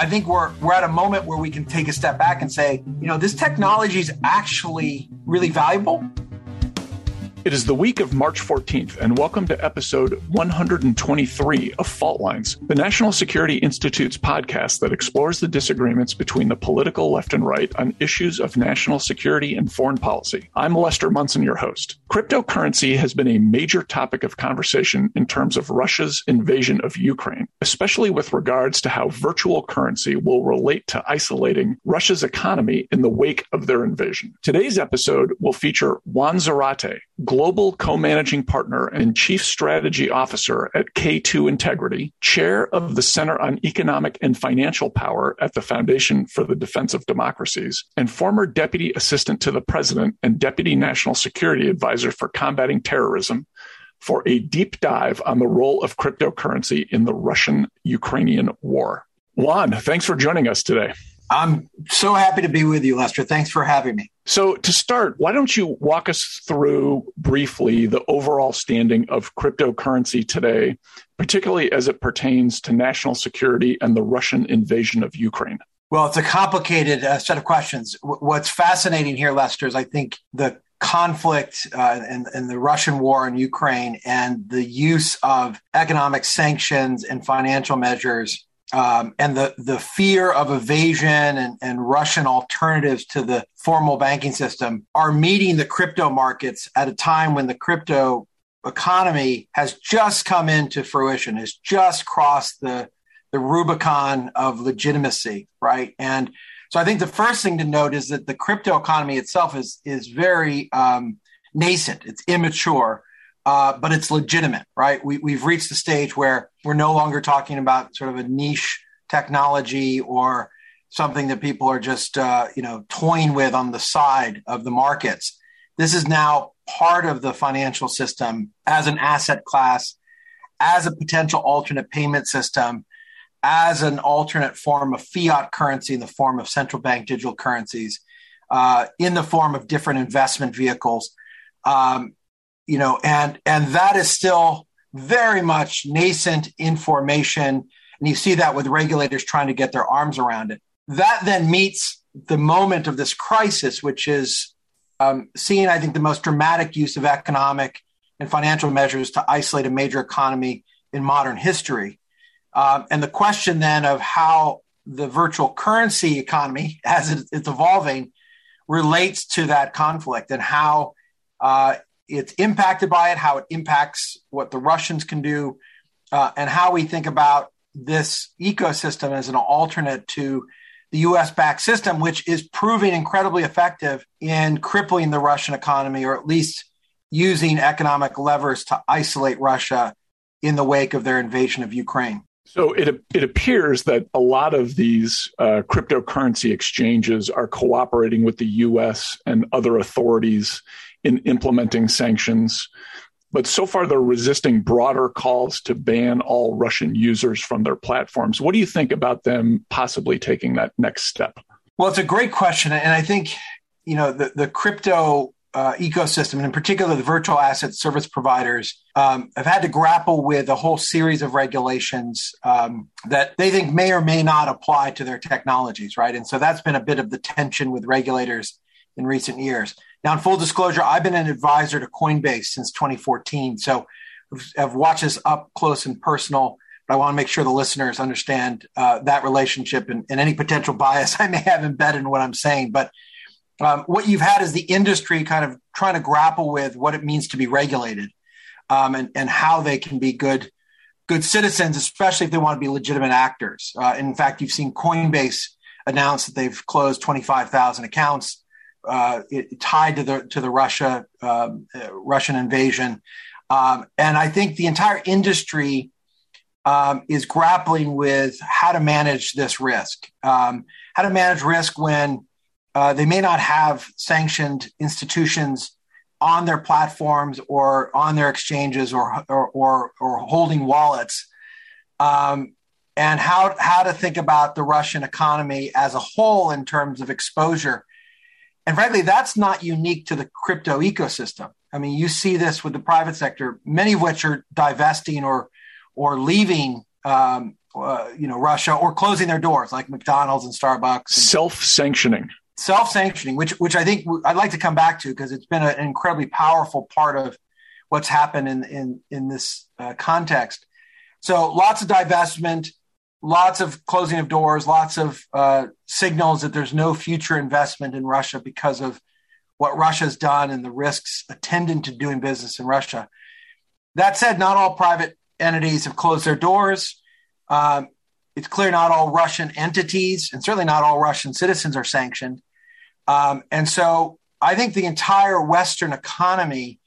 I think we're at a moment where we can take a step back and say, you know, this technology is actually really valuable. It is the week of March 14th, and welcome to episode 123 of Fault Lines, the National Security Institute's podcast that explores the disagreements between the political left and right on issues of national security and foreign policy. I'm Lester Munson, your host. Cryptocurrency has been a major topic of conversation in terms of Russia's invasion of Ukraine, especially with regards to how virtual currency will relate to isolating Russia's economy in the wake of their invasion. Today's episode will feature Juan Zarate, Global Co-Managing Partner and Chief Strategy Officer at K2 Integrity, Chair of the Center on Economic and Financial Power at the Foundation for the Defense of Democracies, and former Deputy Assistant to the President and Deputy National Security Advisor for Combating Terrorism, for a deep dive on the role of cryptocurrency in the Russian-Ukrainian war. Juan, thanks for joining us today. I'm so happy to be with you, Lester. Thanks for having me. So to start, why don't you walk us through briefly the overall standing of cryptocurrency today, particularly as it pertains to national security and the Russian invasion of Ukraine? Well, it's a complicated set of questions. What's fascinating here, Lester, is I think the conflict and the Russian war in Ukraine and the use of economic sanctions and financial measures and the fear of evasion and Russian alternatives to the formal banking system are meeting the crypto markets at a time when the crypto economy has just come into fruition, has just crossed the Rubicon of legitimacy, right? And so I think the first thing to note is that the crypto economy itself is very nascent. It's immature. But it's legitimate, right? We've reached the stage where we're no longer talking about sort of a niche technology or something that people are just, toying with on the side of the markets. This is now part of the financial system as an asset class, as a potential alternate payment system, as an alternate form of fiat currency in the form of central bank digital currencies, in the form of different investment vehicles. And that is still very much nascent information. And you see that with regulators trying to get their arms around it. That then meets the moment of this crisis, which is seeing, I think, the most dramatic use of economic and financial measures to isolate a major economy in modern history. And the question then of how the virtual currency economy, as it's evolving, relates to that conflict and how it's impacted by it, how it impacts what the Russians can do, and how we think about this ecosystem as an alternate to the U.S.-backed system, which is proving incredibly effective in crippling the Russian economy, or at least using economic levers to isolate Russia in the wake of their invasion of Ukraine. So it appears that a lot of these cryptocurrency exchanges are cooperating with the U.S. and other authorities in implementing sanctions, but so far they're resisting broader calls to ban all Russian users from their platforms. What do you think about them possibly taking that next step? Well, it's a great question. And I think, the crypto ecosystem, and in particular, the virtual asset service providers, have had to grapple with a whole series of regulations that they think may or may not apply to their technologies, right? And so that's been a bit of the tension with regulators in recent years. Now, in full disclosure, I've been an advisor to Coinbase since 2014. So I've watched this up close and personal, but I want to make sure the listeners understand that relationship and any potential bias I may have embedded in what I'm saying. But what you've had is the industry kind of trying to grapple with what it means to be regulated and how they can be good citizens, especially if they want to be legitimate actors. In fact, you've seen Coinbase announce that they've closed 25,000 accounts tied to the Russia Russian invasion, and I think the entire industry is grappling with how to manage this risk, how to manage risk when they may not have sanctioned institutions on their platforms or on their exchanges or holding wallets, and how to think about the Russian economy as a whole in terms of exposure. And frankly, that's not unique to the crypto ecosystem. I mean, you see this with the private sector, many of which are divesting or leaving Russia, or closing their doors like McDonald's and Starbucks. And self-sanctioning, which I think I'd like to come back to, because it's been an incredibly powerful part of what's happened in this context. So lots of divestment, lots of closing of doors, lots of signals that there's no future investment in Russia because of what Russia's done and the risks attendant to doing business in Russia. That said, not all private entities have closed their doors. It's clear not all Russian entities, and certainly not all Russian citizens, are sanctioned. And so I think the entire Western economy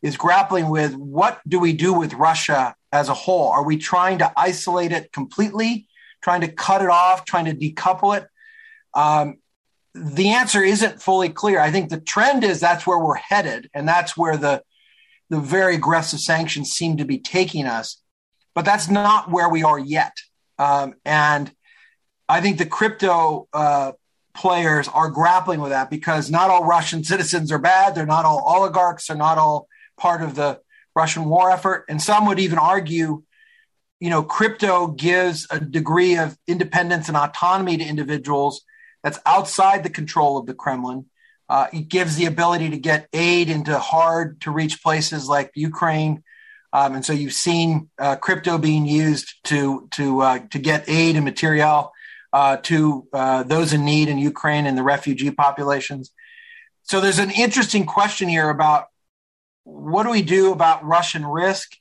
is grappling with, what do we do with Russia as a whole? Are we trying to isolate it completely, trying to cut it off, trying to decouple it? The answer isn't fully clear. I think the trend is that's where we're headed, and that's where the very aggressive sanctions seem to be taking us. But that's not where we are yet. And I think the crypto players are grappling with that, because not all Russian citizens are bad. They're not all oligarchs. They're not all part of the Russian war effort. And some would even argue, you know, crypto gives a degree of independence and autonomy to individuals that's outside the control of the Kremlin. It gives the ability to get aid into hard to reach places like Ukraine. And so you've seen crypto being used to get aid and material to those in need in Ukraine and the refugee populations. So there's an interesting question here about, what do we do about Russian risk?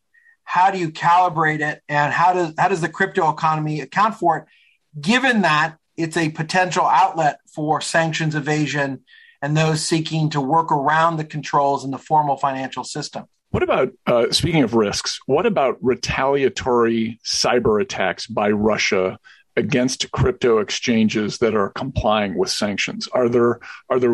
How do you calibrate it? And how does the crypto economy account for it, given that it's a potential outlet for sanctions evasion and those seeking to work around the controls in the formal financial system? What about, speaking of risks, what about retaliatory cyber attacks by Russia against crypto exchanges that are complying with sanctions? Are there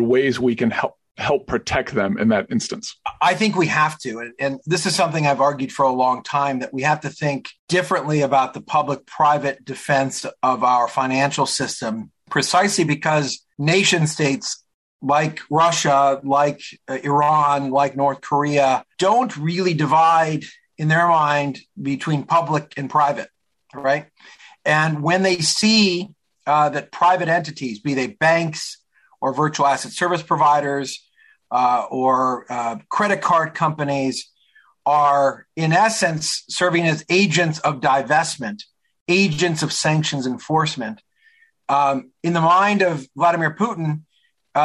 ways we can help protect them in that instance? I think we have to. And this is something I've argued for a long time, that we have to think differently about the public-private defense of our financial system, precisely because nation states like Russia, like Iran, like North Korea, don't really divide in their mind between public and private, right? And when they see that private entities, be they banks or virtual asset service providers or credit card companies, are in essence serving as agents of divestment, agents of sanctions enforcement. In the mind of Vladimir Putin,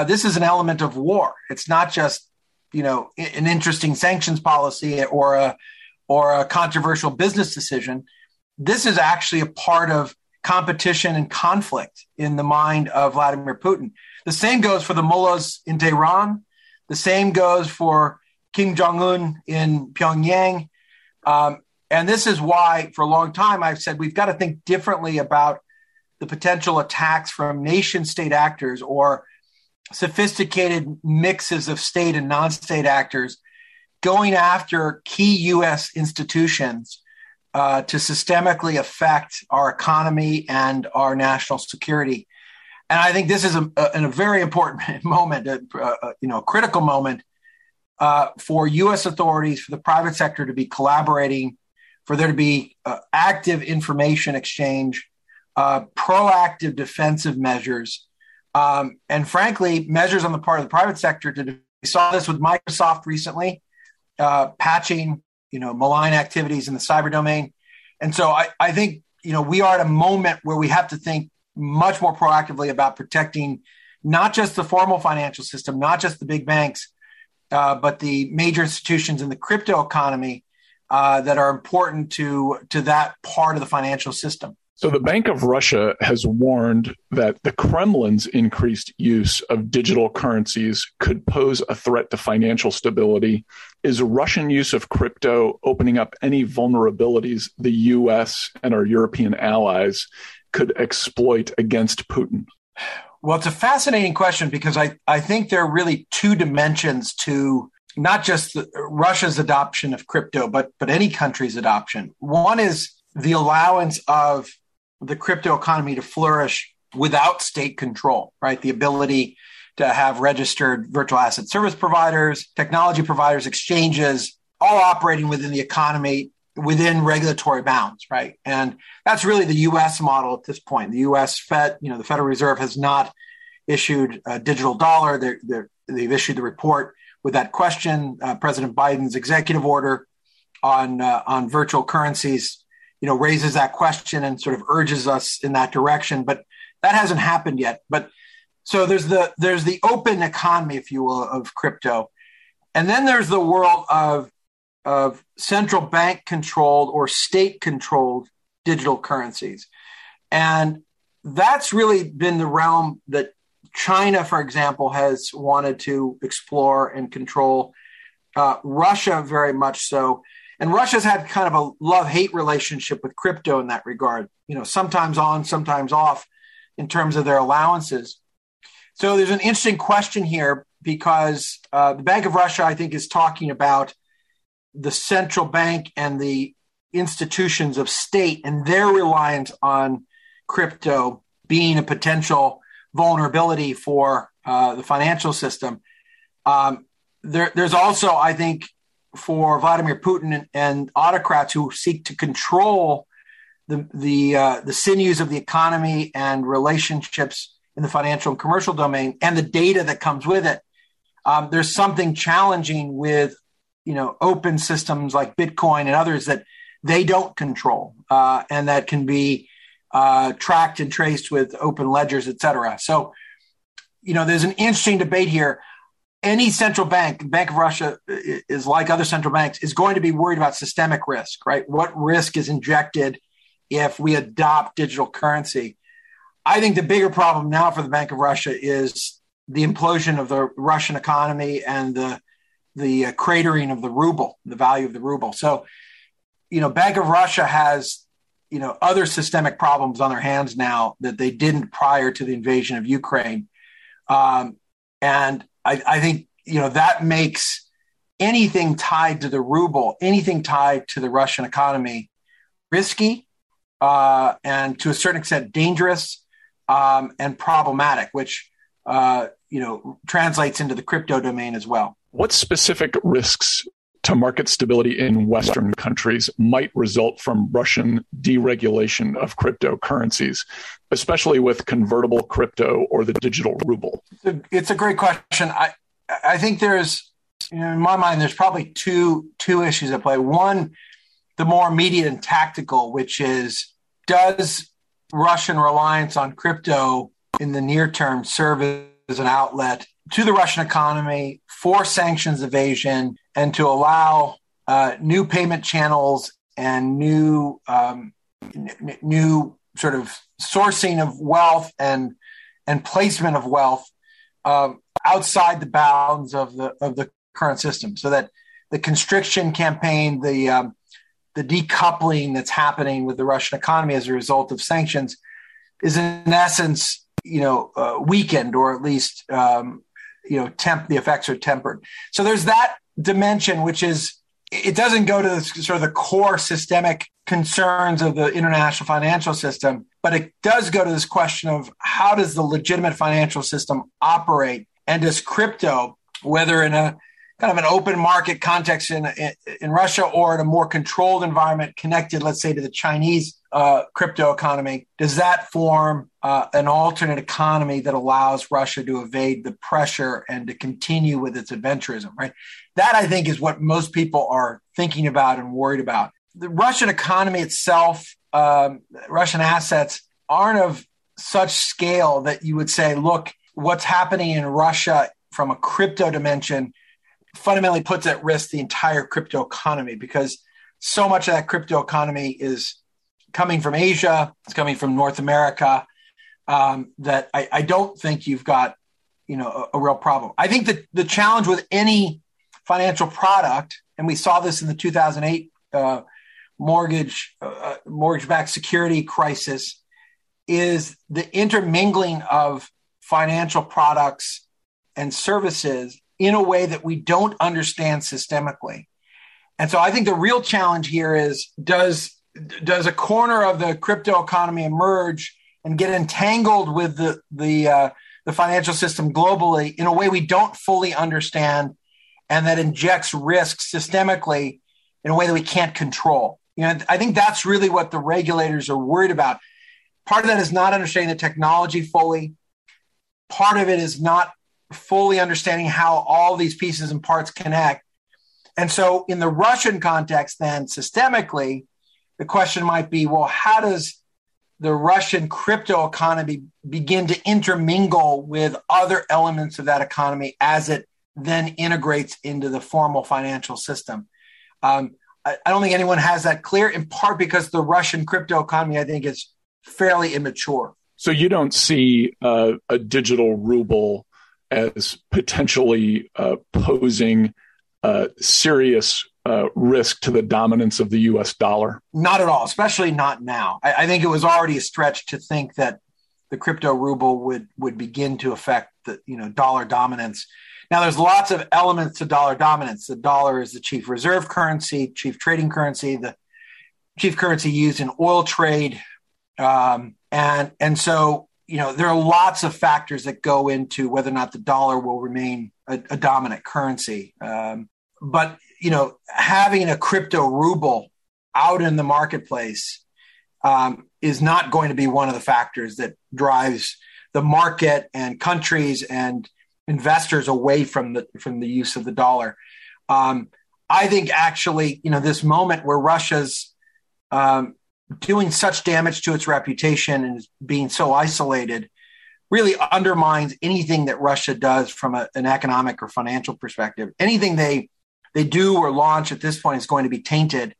this is an element of war. It's not just, you know, an interesting sanctions policy or a controversial business decision. This is actually a part of competition and conflict in the mind of Vladimir Putin. The same goes for the mullahs in Tehran. The same goes for Kim Jong-un in Pyongyang. And this is why, for a long time, I've said we've got to think differently about the potential attacks from nation-state actors or sophisticated mixes of state and non-state actors going after key U.S. institutions to systemically affect our economy and our national security. And I think this is a very important moment, a critical moment for U.S. authorities, for the private sector to be collaborating, for there to be active information exchange, proactive defensive measures, and frankly, measures on the part of the private sector. We saw this with Microsoft recently, patching, you know, malign activities in the cyber domain. And so I think, you know, we are at a moment where we have to think much more proactively about protecting not just the formal financial system, not just the big banks, but the major institutions in the crypto economy that are important to that part of the financial system. So the Bank of Russia has warned that the Kremlin's increased use of digital currencies could pose a threat to financial stability. Is Russian use of crypto opening up any vulnerabilities the U.S. and our European allies could exploit against Putin? Well, it's a fascinating question, because I think there are really two dimensions to not just Russia's adoption of crypto, but any country's adoption. One is the allowance of the crypto economy to flourish without state control, right? The ability to have registered virtual asset service providers, technology providers, exchanges, all operating within the economy within regulatory bounds, right? And that's really the U.S. model at this point. The U.S. Fed, the Federal Reserve has not issued a digital dollar. They've issued the report with that question. President Biden's executive order on virtual currencies, raises that question and sort of urges us in that direction. But that hasn't happened yet. But so there's the open economy, if you will, of crypto. And then there's the world of central bank controlled or state controlled digital currencies. And that's really been the realm that China, for example, has wanted to explore and control. Russia, very much so. And Russia's had kind of a love-hate relationship with crypto in that regard, sometimes on, sometimes off in terms of their allowances. So there's an interesting question here because the Bank of Russia, I think, is talking about the central bank and the institutions of state and their reliance on crypto being a potential vulnerability for the financial system. There's also, I think, for Vladimir Putin and autocrats who seek to control the sinews of the economy and relationships in the financial and commercial domain and the data that comes with it. There's something challenging with, open systems like Bitcoin and others that they don't control and that can be tracked and traced with open ledgers, et cetera. So, there's an interesting debate here. Any central bank, Bank of Russia is like other central banks, is going to be worried about systemic risk, right? What risk is injected if we adopt digital currency? I think the bigger problem now for the Bank of Russia is the implosion of the Russian economy and the cratering of the ruble, the value of the ruble. So, Bank of Russia has, other systemic problems on their hands now that they didn't prior to the invasion of Ukraine. And I think, that makes anything tied to the ruble, anything tied to the Russian economy risky and to a certain extent dangerous and problematic, which, translates into the crypto domain as well. What specific risks to market stability in Western countries might result from Russian deregulation of cryptocurrencies, especially with convertible crypto or the digital ruble? It's a great question. I think there's, in my mind, there's probably two issues at play. One, the more immediate and tactical, which is, does Russian reliance on crypto in the near term serve as an outlet to the Russian economy for sanctions evasion and to allow new payment channels and new sort of sourcing of wealth and placement of wealth outside the bounds of the current system, so that the constriction campaign, the decoupling that's happening with the Russian economy as a result of sanctions is in essence, weakened or at least, the effects are tempered. So there's that dimension, which is, it doesn't go to the, sort of the core systemic concerns of the international financial system, but it does go to this question of how does the legitimate financial system operate? And does crypto, whether in a kind of an open market context in Russia or in a more controlled environment connected, let's say, to the Chinese crypto economy, does that form an alternate economy that allows Russia to evade the pressure and to continue with its adventurism, right? That, I think, is what most people are thinking about and worried about. The Russian economy itself, Russian assets aren't of such scale that you would say, look, what's happening in Russia from a crypto dimension fundamentally puts at risk the entire crypto economy, because so much of that crypto economy is coming from Asia, it's coming from North America, that I don't think you've got, a real problem. I think that the challenge with any financial product, and we saw this in the 2008 mortgage-backed security crisis, is the intermingling of financial products and services in a way that we don't understand systemically. And so I think the real challenge here is, does a corner of the crypto economy emerge and get entangled with the financial system globally in a way we don't fully understand, and that injects risk systemically in a way that we can't control? You know, I think that's really what the regulators are worried about. Part of that is not understanding the technology fully. Part of it is not fully understanding how all these pieces and parts connect. And so in the Russian context, then systemically, the question might be, well, how does the Russian crypto economy begin to intermingle with other elements of that economy as it then integrates into the formal financial system? I don't think anyone has that clear, in part because the Russian crypto economy, I think, is fairly immature. So you don't see a digital ruble as potentially posing serious risk to the dominance of the U.S. dollar? Not at all, especially not now. I think it was already a stretch to think that the crypto ruble would begin to affect the dollar dominance. Now, there's lots of elements to dollar dominance. The dollar is the chief reserve currency, chief trading currency, the chief currency used in oil trade. And so, there are lots of factors that go into whether or not the dollar will remain a dominant currency. But, having a crypto ruble out in the marketplace is not going to be one of the factors that drives the market and countries and investors away from the use of the dollar. I think actually, this moment where Russia's doing such damage to its reputation and being so isolated really undermines anything that Russia does from an economic or financial perspective. Anything they do or launch at this point is going to be tainted.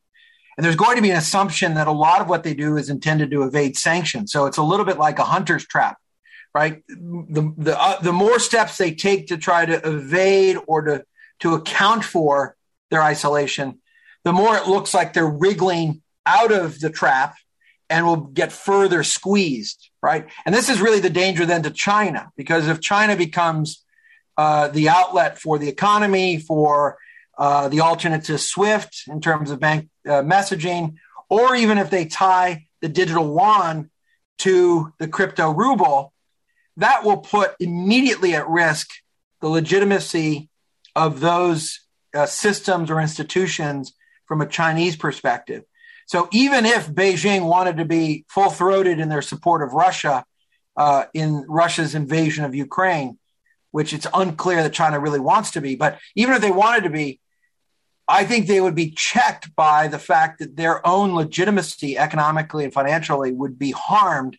And there's going to be an assumption that a lot of what they do is intended to evade sanctions. So it's a little bit like a hunter's trap, right? The more steps they take to try to evade or to account for their isolation, the more it looks like they're wriggling out of the trap and will get further squeezed, right? And this is really the danger then to China, because if China becomes the outlet for the economy, for the alternate to SWIFT in terms of bank messaging, or even if they tie the digital yuan to the crypto ruble, that will put immediately at risk the legitimacy of those systems or institutions from a Chinese perspective. So even if Beijing wanted to be full-throated in their support of Russia in Russia's invasion of Ukraine, which it's unclear that China really wants to be, but even if they wanted to be, I think they would be checked by the fact that their own legitimacy economically and financially would be harmed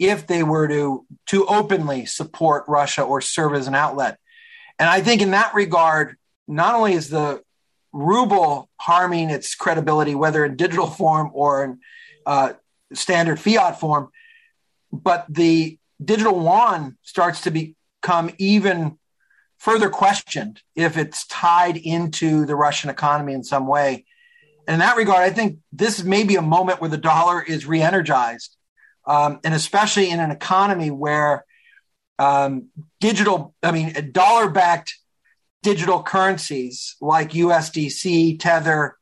if they were to openly support Russia or serve as an outlet. And I think in that regard, not only is the ruble harming its credibility, whether in digital form or in standard fiat form, but the digital yuan starts to become even further questioned if it's tied into the Russian economy in some way. And in that regard, I think this may be a moment where the dollar is re-energized, and especially in an economy where dollar-backed digital currencies like USDC, Tether,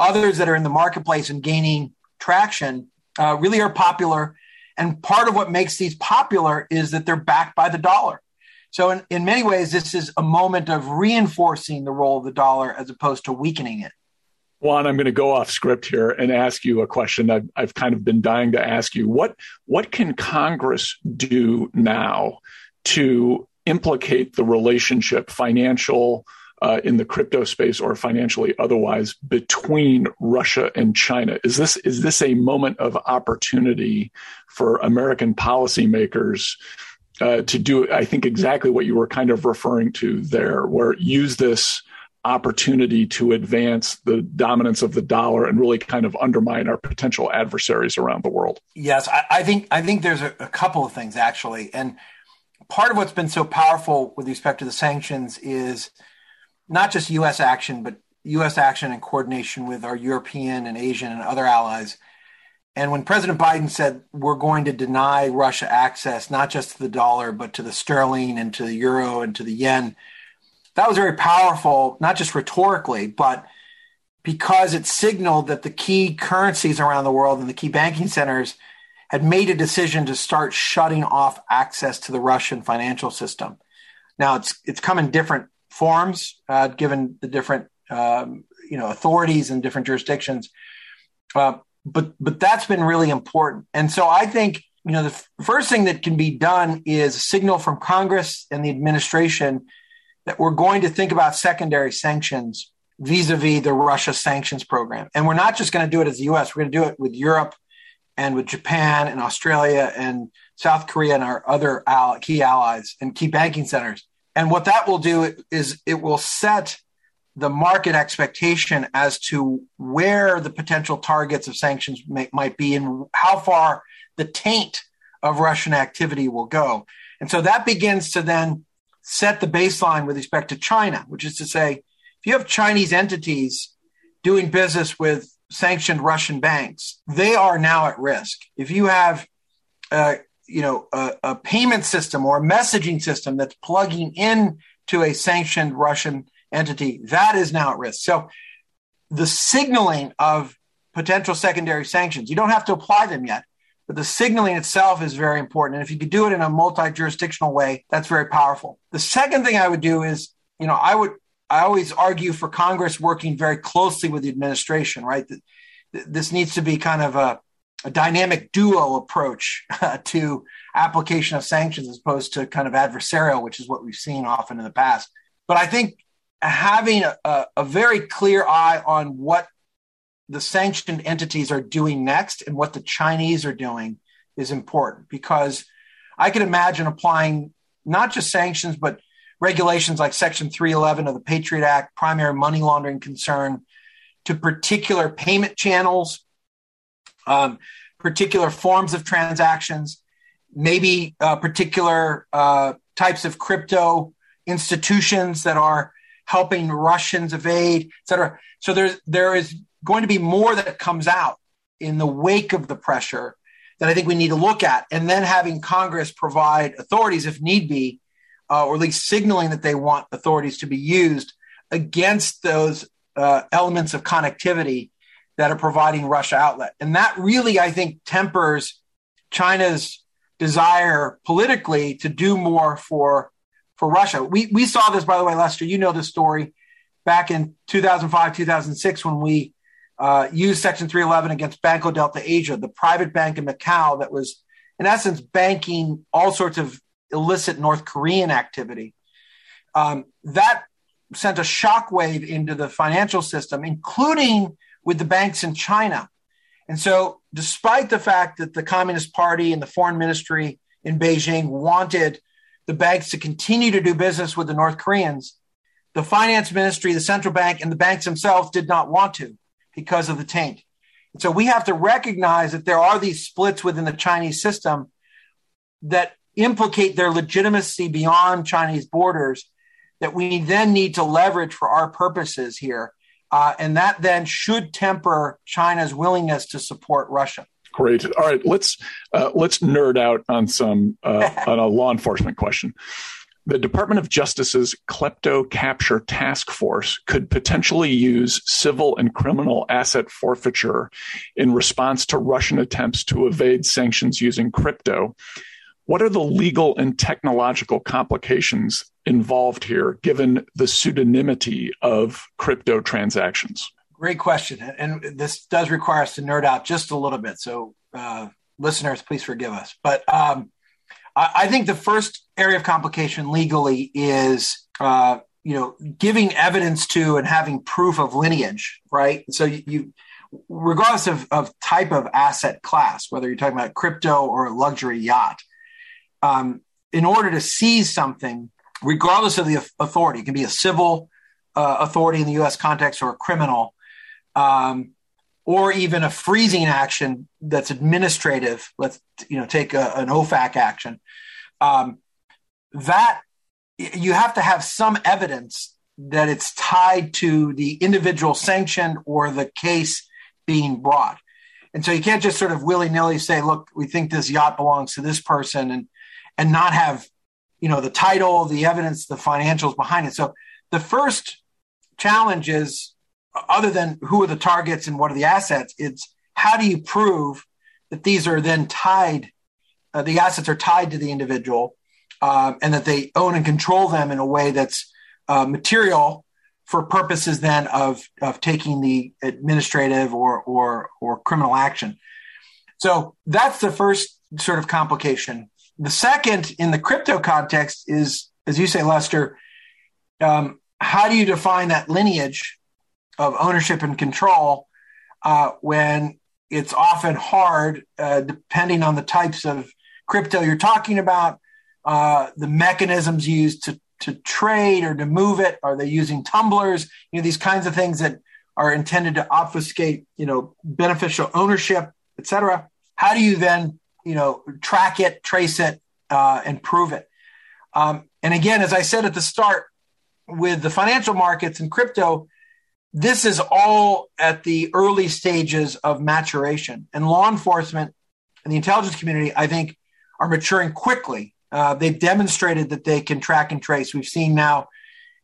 others that are in the marketplace and gaining traction really are popular. And part of what makes these popular is that they're backed by the dollar. So in many ways, this is a moment of reinforcing the role of the dollar as opposed to weakening it. Juan, I'm going to go off script here and ask you a question I've kind of been dying to ask you. What can Congress do now to implicate the relationship, financial in the crypto space or financially otherwise, between Russia and China? Is this a moment of opportunity for American policymakers to do, I think, exactly what you were kind of referring to there, where use this opportunity to advance the dominance of the dollar and really kind of undermine our potential adversaries around the world? Yes, I think there's a couple of things, actually. And part of what's been so powerful with respect to the sanctions is not just U.S. action, but U.S. action in coordination with our European and Asian and other allies. And when President Biden said, we're going to deny Russia access, not just to the dollar, but to the sterling and to the euro and to the yen, that was very powerful, not just rhetorically, but because it signaled that the key currencies around the world and the key banking centers had made a decision to start shutting off access to the Russian financial system. Now it's come in different forms, given the different authorities in different jurisdictions. But that's been really important. And so I think, you know, the first thing that can be done is a signal from Congress and the administration that we're going to think about secondary sanctions vis-a-vis the Russia sanctions program. And we're not just going to do it as the U.S. We're going to do it with Europe and with Japan and Australia and South Korea and our other key allies and key banking centers. And what that will do is it will set the market expectation as to where the potential targets of sanctions might be and how far the taint of Russian activity will go. And so that begins to then set the baseline with respect to China, which is to say, if you have Chinese entities doing business with sanctioned Russian banks, they are now at risk. If you have a payment system or a messaging system that's plugging in to a sanctioned Russian entity, that is now at risk. So the signaling of potential secondary sanctions, you don't have to apply them yet, but the signaling itself is very important. And if you could do it in a multi-jurisdictional way, that's very powerful. The second thing I would do is, you know, I always argue for Congress working very closely with the administration, right? This needs to be kind of a dynamic duo approach to application of sanctions as opposed to kind of adversarial, which is what we've seen often in the past. But I think having a very clear eye on what the sanctioned entities are doing next and what the Chinese are doing is important, because I could imagine applying not just sanctions, but regulations like Section 311 of the Patriot Act, primary money laundering concern, to particular payment channels, particular forms of transactions, maybe particular types of crypto institutions that are helping Russians evade, et cetera. So there is going to be more that comes out in the wake of the pressure that I think we need to look at, and then having Congress provide authorities if need be, or at least signaling that they want authorities to be used against those elements of connectivity that are providing Russia outlet. And that really, I think, tempers China's desire politically to do more for Russia. We saw this, by the way, Lester, you know this story, back in 2005, 2006, when we used Section 311 against Banco Delta Asia, the private bank in Macau that was, in essence, banking all sorts of illicit North Korean activity. That sent a shockwave into the financial system, including with the banks in China. And so despite the fact that the Communist Party and the foreign ministry in Beijing wanted the banks to continue to do business with the North Koreans, the finance ministry, the central bank, and the banks themselves did not want to because of the taint. And so we have to recognize that there are these splits within the Chinese system that implicate their legitimacy beyond Chinese borders that we then need to leverage for our purposes here. And that then should temper China's willingness to support Russia. Great. All right, let's nerd out on on a law enforcement question. The Department of Justice's Klepto Capture Task Force could potentially use civil and criminal asset forfeiture in response to Russian attempts to evade sanctions using crypto. What are the legal and technological complications involved here, given the pseudonymity of crypto transactions? Great question. And this does require us to nerd out just a little bit. So listeners, please forgive us. But I think the first area of complication legally is, giving evidence to and having proof of lineage, right? So you regardless of type of asset class, whether you're talking about crypto or a luxury yacht, in order to seize something, regardless of the authority, it can be a civil authority in the U.S. context or a criminal, or even a freezing action that's administrative. Let's take an OFAC action. That you have to have some evidence that it's tied to the individual sanctioned or the case being brought. And so you can't just sort of willy-nilly say, look, we think this yacht belongs to this person and not have, the title, the evidence, the financials behind it. So the first challenge is, other than who are the targets and what are the assets, it's how do you prove that these are then tied, the assets are tied to the individual and that they own and control them in a way that's material for purposes then of taking the administrative or criminal action. So that's the first sort of complication. The second in the crypto context is, as you say, Lester, how do you define that lineage of ownership and control when it's often hard, depending on the types of crypto you're talking about, the mechanisms used to trade or to move it? Are they using tumblers? You know, these kinds of things that are intended to obfuscate, you know, beneficial ownership, et cetera. How do you then, you know, track it, trace it, and prove it? And again, as I said at the start, with the financial markets and crypto, this is all at the early stages of maturation. And law enforcement and the intelligence community, I think, are maturing quickly. They've demonstrated that they can track and trace. We've seen now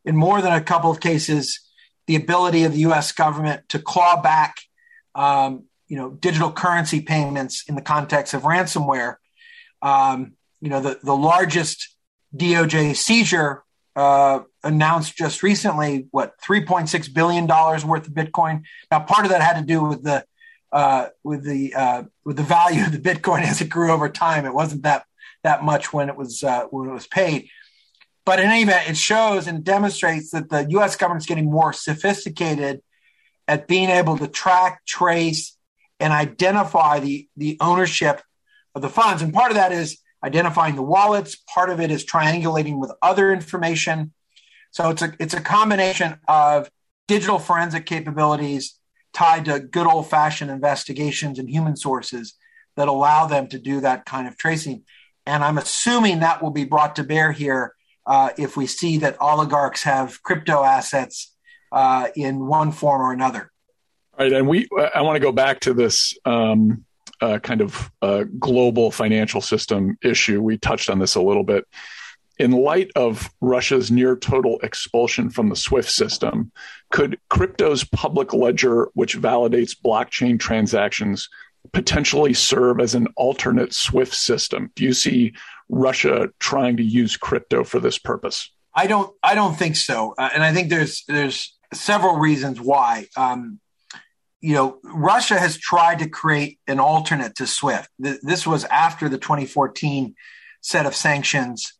in more than a couple of cases the ability of the U.S. government to claw back digital currency payments in the context of ransomware. The largest DOJ seizure announced just recently, $3.6 billion worth of Bitcoin. Now, part of that had to do with the value of the Bitcoin as it grew over time. It wasn't that much when it was paid. But in any event, it shows and demonstrates that the U.S. government's getting more sophisticated at being able to track, trace, and identify the ownership of the funds. And part of that is identifying the wallets. Part of it is triangulating with other information. So it's a combination of digital forensic capabilities tied to good old-fashioned investigations and human sources that allow them to do that kind of tracing. And I'm assuming that will be brought to bear here if we see that oligarchs have crypto assets in one form or another. All right. And I want to go back to this global financial system issue. We touched on this a little bit. In light of Russia's near total expulsion from the SWIFT system, could crypto's public ledger, which validates blockchain transactions, potentially serve as an alternate SWIFT system? Do you see Russia trying to use crypto for this purpose? I don't think so. And I think there's several reasons why. Russia has tried to create an alternate to SWIFT. This was after the 2014 set of sanctions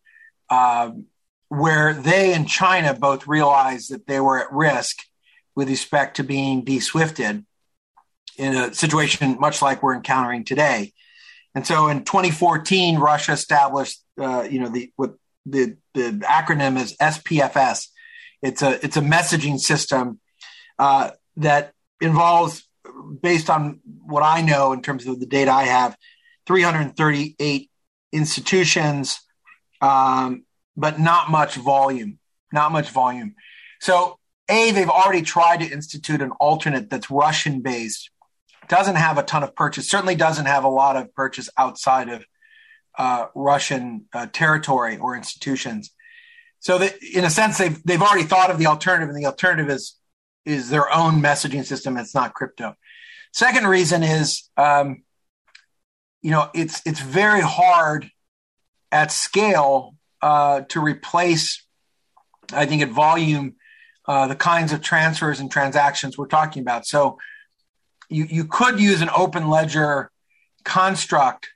where they and China both realized that they were at risk with respect to being de-SWIFted in a situation much like we're encountering today. And so in 2014, Russia established, the acronym is SPFS. It's a messaging system that involves, based on what I know in terms of the data I have, 338 institutions, but not much volume. So they've already tried to institute an alternate that's Russian-based, doesn't have a ton of purchase, certainly doesn't have a lot of purchase outside of Russian territory or institutions. So that, in a sense, they've already thought of the alternative, and the alternative is their own messaging system. It's not crypto. Second reason is, it's very hard at scale to replace, I think, at volume, the kinds of transfers and transactions we're talking about. So you could use an open ledger construct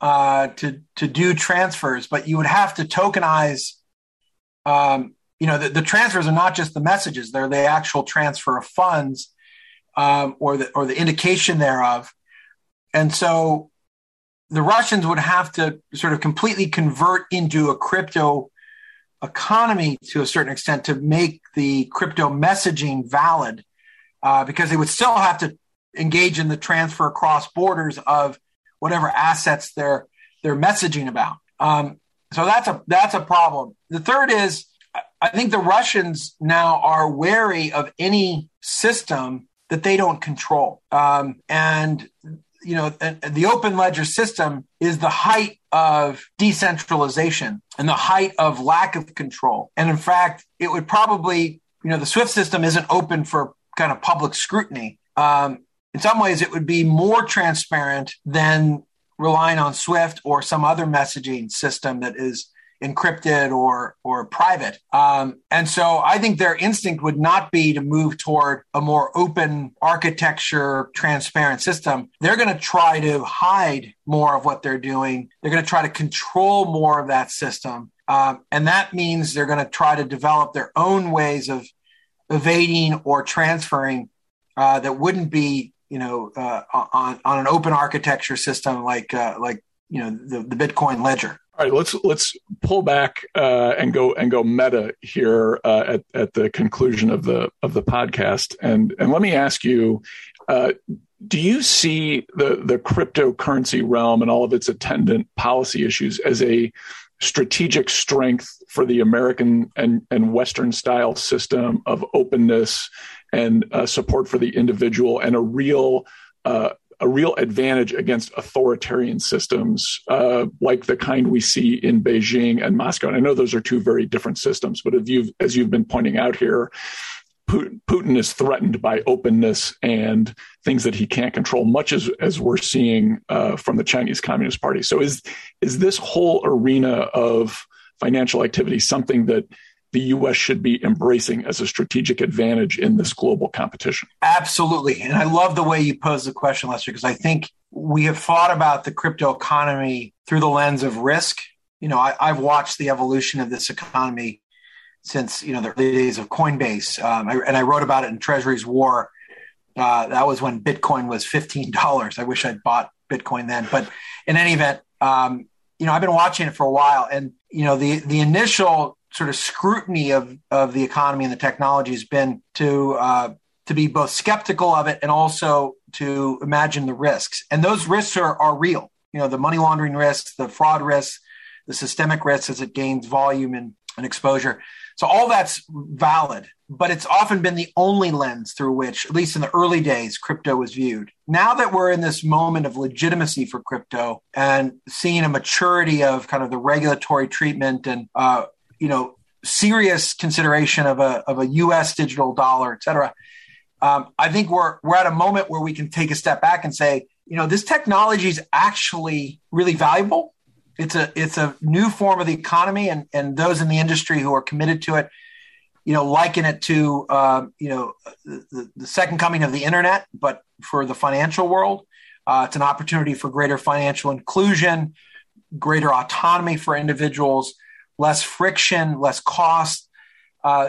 to do transfers, but you would have to tokenize. The transfers are not just the messages; they're the actual transfer of funds or the indication thereof. And so the Russians would have to sort of completely convert into a crypto economy to a certain extent to make the crypto messaging valid, because they would still have to engage in the transfer across borders of whatever assets they're messaging about. So that's a problem. The third is, I think the Russians now are wary of any system that they don't control. The open ledger system is the height of decentralization and the height of lack of control. And in fact, it would probably, the SWIFT system isn't open for kind of public scrutiny. In some ways, it would be more transparent than relying on SWIFT or some other messaging system that is encrypted or private. And so I think their instinct would not be to move toward a more open architecture, transparent system. They're going to try to hide more of what they're doing. They're going to try to control more of that system. And that means they're going to try to develop their own ways of evading or transferring that wouldn't be, on an open architecture system like the Bitcoin ledger. All right, let's pull back and go meta here at the conclusion of the podcast, and let me ask you, do you see the cryptocurrency realm and all of its attendant policy issues as a strategic strength for the American and Western style system of openness and support for the individual and a real advantage against authoritarian systems like the kind we see in Beijing and Moscow? And I know those are two very different systems, but as you've been pointing out here, Putin is threatened by openness and things that he can't control, much as we're seeing from the Chinese Communist Party. So is this whole arena of financial activity something that the U.S. should be embracing as a strategic advantage in this global competition? Absolutely. And I love the way you posed the question, Lester, because I think we have thought about the crypto economy through the lens of risk. I've watched the evolution of this economy since, the early days of Coinbase. And I wrote about it in Treasury's War. That was when Bitcoin was $15. I wish I'd bought Bitcoin then. But in any event, I've been watching it for a while. And, the initial sort of scrutiny of the economy and the technology has been to be both skeptical of it and also to imagine the risks. And those risks are real. The money laundering risks, the fraud risks, the systemic risks as it gains volume and exposure. So all that's valid, but it's often been the only lens through which, at least in the early days, crypto was viewed. Now that we're in this moment of legitimacy for crypto and seeing a maturity of kind of the regulatory treatment and, serious consideration of a U.S. digital dollar, et cetera. I think we're at a moment where we can take a step back and say, this technology is actually really valuable. It's a new form of the economy, and those in the industry who are committed to it, liken it to the second coming of the internet, but for the financial world. It's an opportunity for greater financial inclusion, greater autonomy for individuals, less friction, less cost.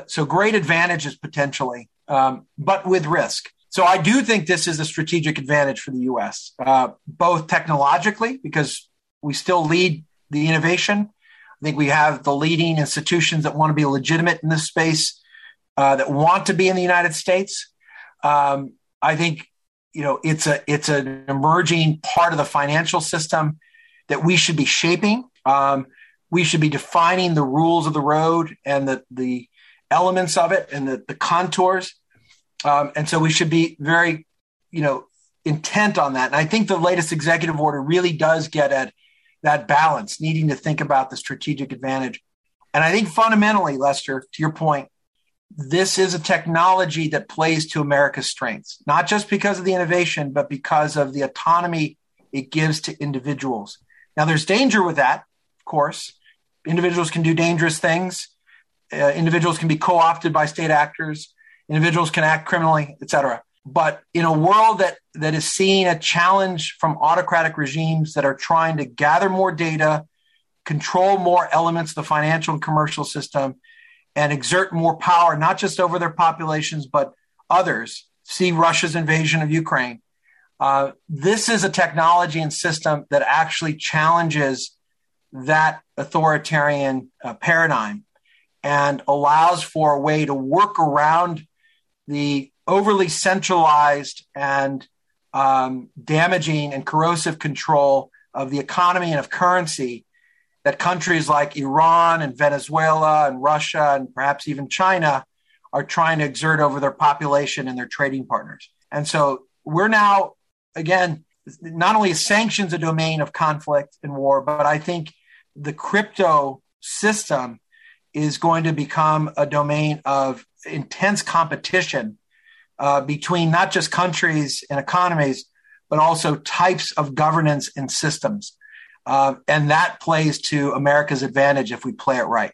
So great advantages potentially, but with risk. So I do think this is a strategic advantage for the U.S., both technologically, because we still lead the innovation. I think we have the leading institutions that want to be legitimate in this space, that want to be in the United States. I think, it's an emerging part of the financial system that we should be shaping. We should be defining the rules of the road and the elements of it and the contours. And so we should be very, intent on that. And I think the latest executive order really does get at that balance, needing to think about the strategic advantage. And I think fundamentally, Lester, to your point, this is a technology that plays to America's strengths, not just because of the innovation, but because of the autonomy it gives to individuals. Now, there's danger with that, of course. Individuals can do dangerous things. Individuals can be co-opted by state actors. Individuals can act criminally, et cetera. But in a world that is seeing a challenge from autocratic regimes that are trying to gather more data, control more elements of the financial and commercial system, and exert more power, not just over their populations, but others, see Russia's invasion of Ukraine. This is a technology and system that actually challenges that authoritarian paradigm and allows for a way to work around the overly centralized and damaging and corrosive control of the economy and of currency that countries like Iran and Venezuela and Russia and perhaps even China are trying to exert over their population and their trading partners. And so we're now, again, not only is sanctions a domain of conflict and war, but I think the crypto system is going to become a domain of intense competition between not just countries and economies, but also types of governance and systems. And that plays to America's advantage if we play it right.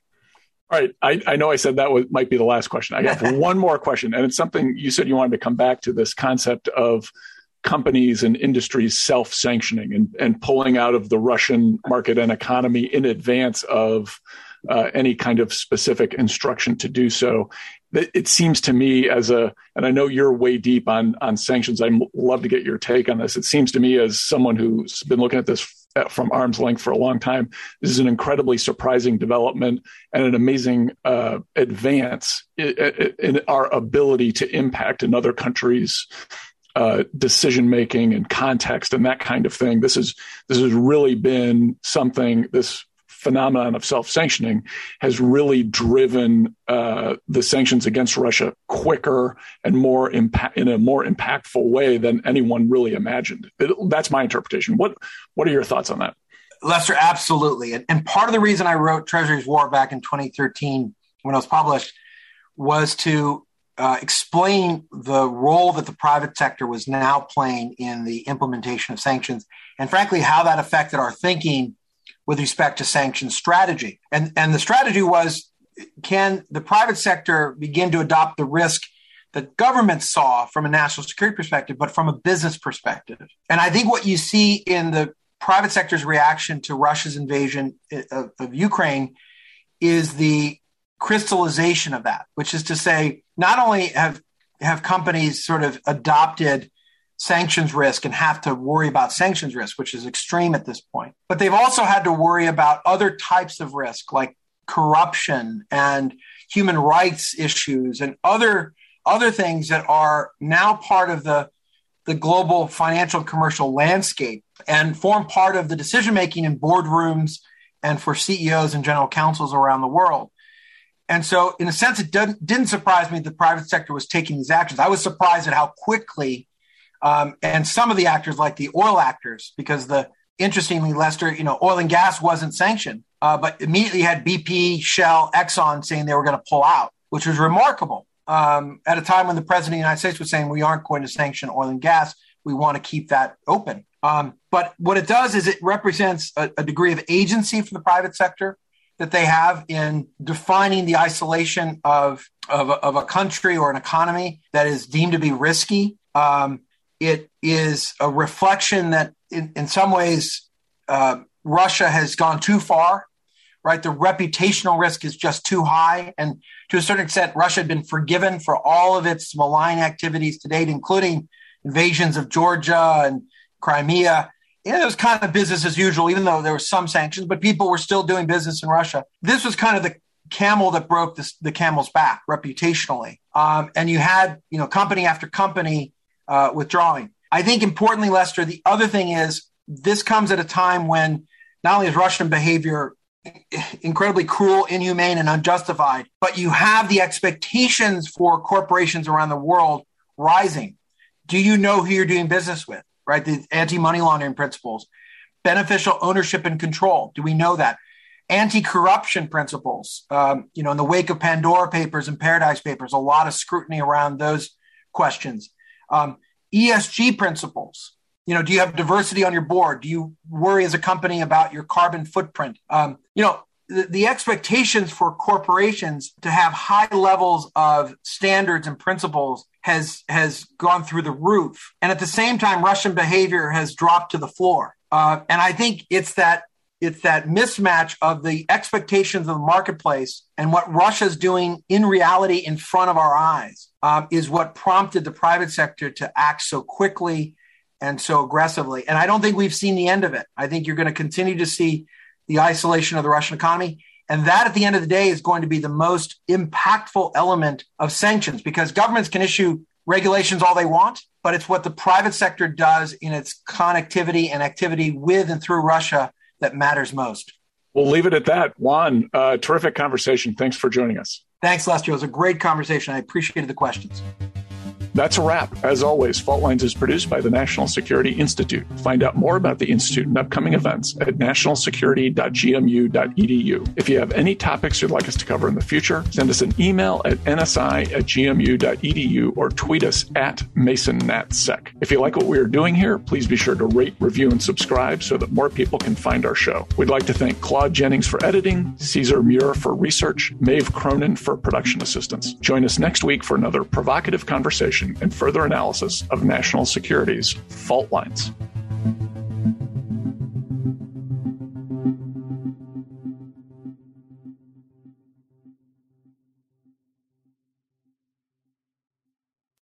All right. I know I said that might be the last question. I got one more question. And it's something you said you wanted to come back to, this concept of companies and industries self-sanctioning and pulling out of the Russian market and economy in advance of any kind of specific instruction to do so. It seems to me and I know you're way deep on sanctions. I'd love to get your take on this. It seems to me, as someone who's been looking at this from arm's length for a long time, this is an incredibly surprising development and an amazing advance in our ability to impact another country's decision-making and context and that kind of thing. This has really been something, this phenomenon of self-sanctioning has really driven the sanctions against Russia quicker and in a more impactful way than anyone really imagined. That's my interpretation. What are your thoughts on that? Lester, absolutely. And part of the reason I wrote Treasury's War back in 2013 when it was published was to explain the role that the private sector was now playing in the implementation of sanctions, and frankly, how that affected our thinking with respect to sanctions strategy. And the strategy was, can the private sector begin to adopt the risk that government saw from a national security perspective, but from a business perspective? And I think what you see in the private sector's reaction to Russia's invasion of Ukraine is the crystallization of that, which is to say, not only have companies sort of adopted sanctions risk and have to worry about sanctions risk, which is extreme at this point, but they've also had to worry about other types of risk like corruption and human rights issues and other things that are now part of the global financial commercial landscape and form part of the decision-making in boardrooms and for CEOs and general counsels around the world. And so in a sense, it didn't surprise me that the private sector was taking these actions. I was surprised at how quickly and some of the actors, like the oil actors, because interestingly, Lester, oil and gas wasn't sanctioned, but immediately had BP, Shell, Exxon saying they were going to pull out, which was remarkable at a time when the president of the United States was saying we aren't going to sanction oil and gas. We want to keep that open. But what it does is it represents a degree of agency for the private sector that they have in defining the isolation of a country or an economy that is deemed to be risky. It is a reflection that in some ways, Russia has gone too far, right? The reputational risk is just too high. And to a certain extent, Russia had been forgiven for all of its malign activities to date, including invasions of Georgia and Crimea. It was kind of business as usual, even though there were some sanctions, but people were still doing business in Russia. This was kind of the camel that broke the camel's back reputationally. And you had, company after company withdrawing. I think importantly, Lester, the other thing is this comes at a time when not only is Russian behavior incredibly cruel, inhumane, and unjustified, but you have the expectations for corporations around the world rising. Do you know who you're doing business with, right? The anti-money laundering principles, beneficial ownership and control. Do we know that? Anti-corruption principles, in the wake of Pandora Papers and Paradise Papers, a lot of scrutiny around those questions. ESG principles. Do you have diversity on your board? Do you worry as a company about your carbon footprint? The expectations for corporations to have high levels of standards and principles has gone through the roof. And at the same time, Russian behavior has dropped to the floor. And I think it's that mismatch of the expectations of the marketplace and what Russia's doing in reality in front of our eyes is what prompted the private sector to act so quickly and so aggressively. And I don't think we've seen the end of it. I think you're going to continue to see the isolation of the Russian economy. And that, at the end of the day, is going to be the most impactful element of sanctions, because governments can issue regulations all they want, but it's what the private sector does in its connectivity and activity with and through Russia that matters most. We'll leave it at that. Juan, terrific conversation. Thanks for joining us. Thanks, Lester. It was a great conversation. I appreciated the questions. That's a wrap. As always, Fault Lines is produced by the National Security Institute. Find out more about the Institute and upcoming events at nationalsecurity.gmu.edu. If you have any topics you'd like us to cover in the future, send us an email at nsi@gmu.edu or tweet us at MasonNatSec. If you like what we are doing here, please be sure to rate, review, and subscribe so that more people can find our show. We'd like to thank Claude Jennings for editing, Cesar Muir for research, Maeve Cronin for production assistance. Join us next week for another provocative conversation and further analysis of national security's fault lines.